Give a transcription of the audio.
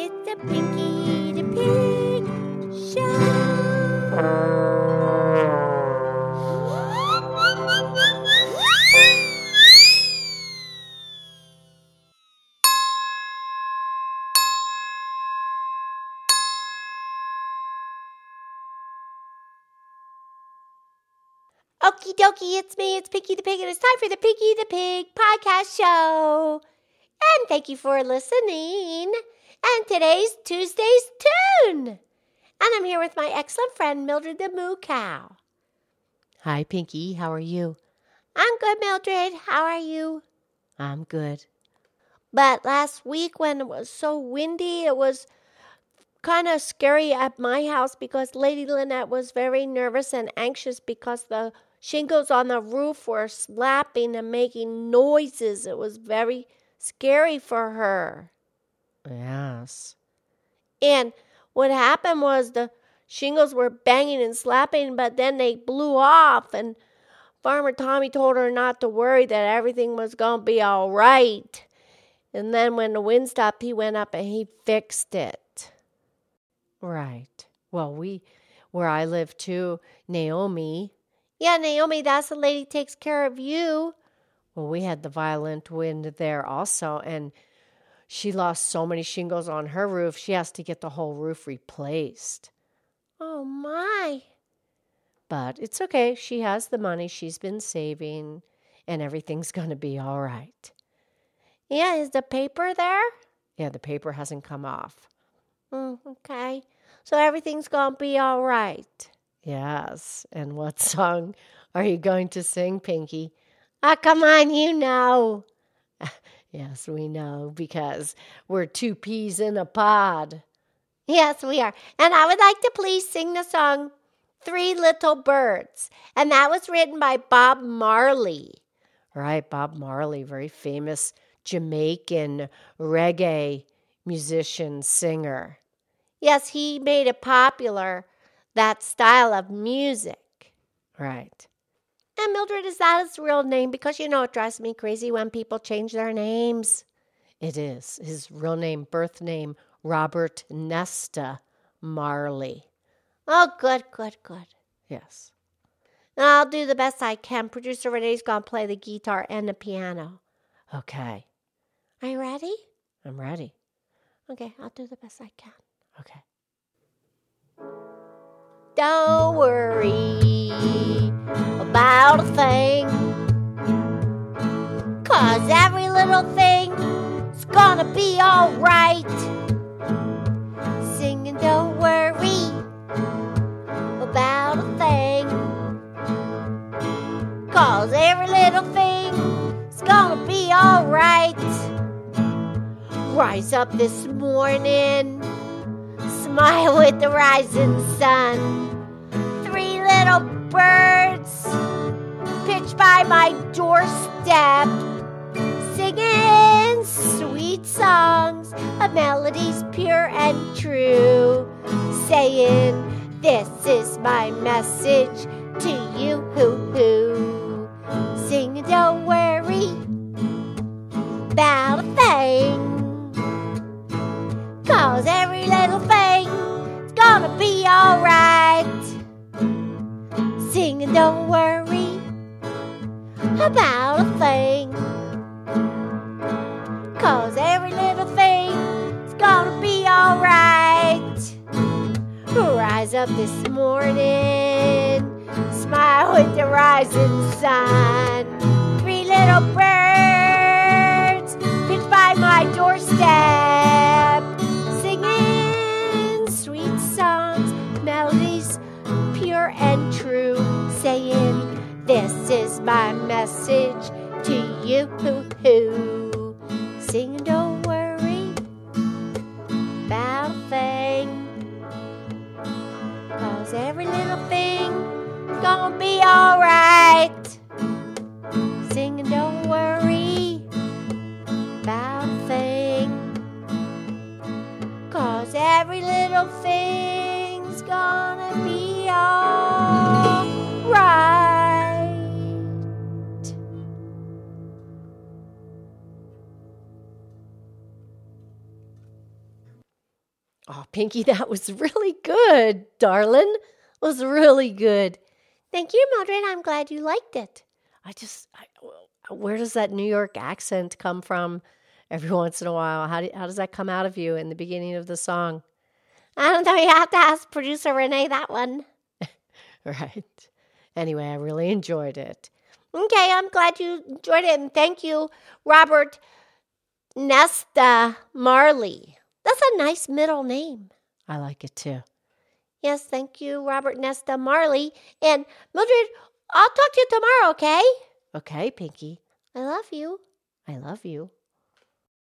It's the Pinky the Pig Show! Okie dokie, it's me, it's Pinky the Pig, and it's time for the Pinky the Pig podcast show. And thank you for listening. And today's Tuesday's Tune. And I'm here with my excellent friend, Mildred the Moo Cow. Hi, Pinky. How are you? I'm good, Mildred. How are you? I'm good. But last week when it was so windy, it was kind of scary at my house because Lady Lynette was very nervous and anxious because the shingles on the roof were slapping and making noises. It was very scary for her. Yes. And what happened was the shingles were banging and slapping, but then they blew off, and Farmer Tommy told her not to worry, that everything was going to be all right. And then when the wind stopped, he went up and he fixed it. Right. Well, where I live too, Naomi. Yeah, Naomi, that's the lady takes care of you. Well, we had the violent wind there also, and she lost so many shingles on her roof, she has to get the whole roof replaced. Oh, my. But it's okay. She has the money she's been saving, and everything's going to be all right. Yeah, is the paper there? Yeah, the paper hasn't come off. Okay. So everything's going to be all right. Yes. And what song are you going to sing, Pinky? Oh, come on, you know. Yes, we know, because we're two peas in a pod. Yes, we are. And I would like to please sing the song, 3 Little Birds. And that was written by Bob Marley. Right, Bob Marley, very famous Jamaican reggae musician, singer. Yes, he made it popular, that style of music. Right. And Mildred, is that his real name? Because, you know, it drives me crazy when people change their names. It is. His real name, birth name, Robert Nesta Marley. Oh, good, good, good. Yes. And I'll do the best I can. Producer Renee's going to play the guitar and the piano. Okay. Are you ready? I'm ready. Okay, I'll do the best I can. Okay. Don't worry about a thing, 'cause every little thing's gonna be alright. Singing, don't worry about a thing, 'cause every little thing's gonna be alright. Rise up this morning, smile with the rising sun. 3 little birds pitch by my doorstep, singing sweet songs of melodies pure and true, saying, this is my message to you, hoo-hoo. Singing, don't worry about a thing, 'cause every little thing's gonna be alright. Singing, don't worry about a thing, 'cause every little thing's gonna be alright. Rise up this morning, smile with the rising sun. 3 little birds pitched by my doorstep, singing sweet songs, melodies pure and true, saying, this is my message to you, hoo-hoo. Singing, don't worry about a thing, 'cause every little thing's gonna be alright. Singing, don't worry about a thing, 'cause every little thing's gonna be all right. Oh, Pinky, that was really good, darling. It was really good. Thank you, Mildred. I'm glad you liked it. Where does that New York accent come from every once in a while? How does that come out of you in the beginning of the song? I don't know. You have to ask producer Rene that one. Right. Anyway, I really enjoyed it. Okay, I'm glad you enjoyed it. And thank you, Robert Nesta Marley. That's a nice middle name. I like it too. Yes, thank you, Robert Nesta Marley. And Mildred, I'll talk to you tomorrow, okay? Okay, Pinky. I love you. I love you.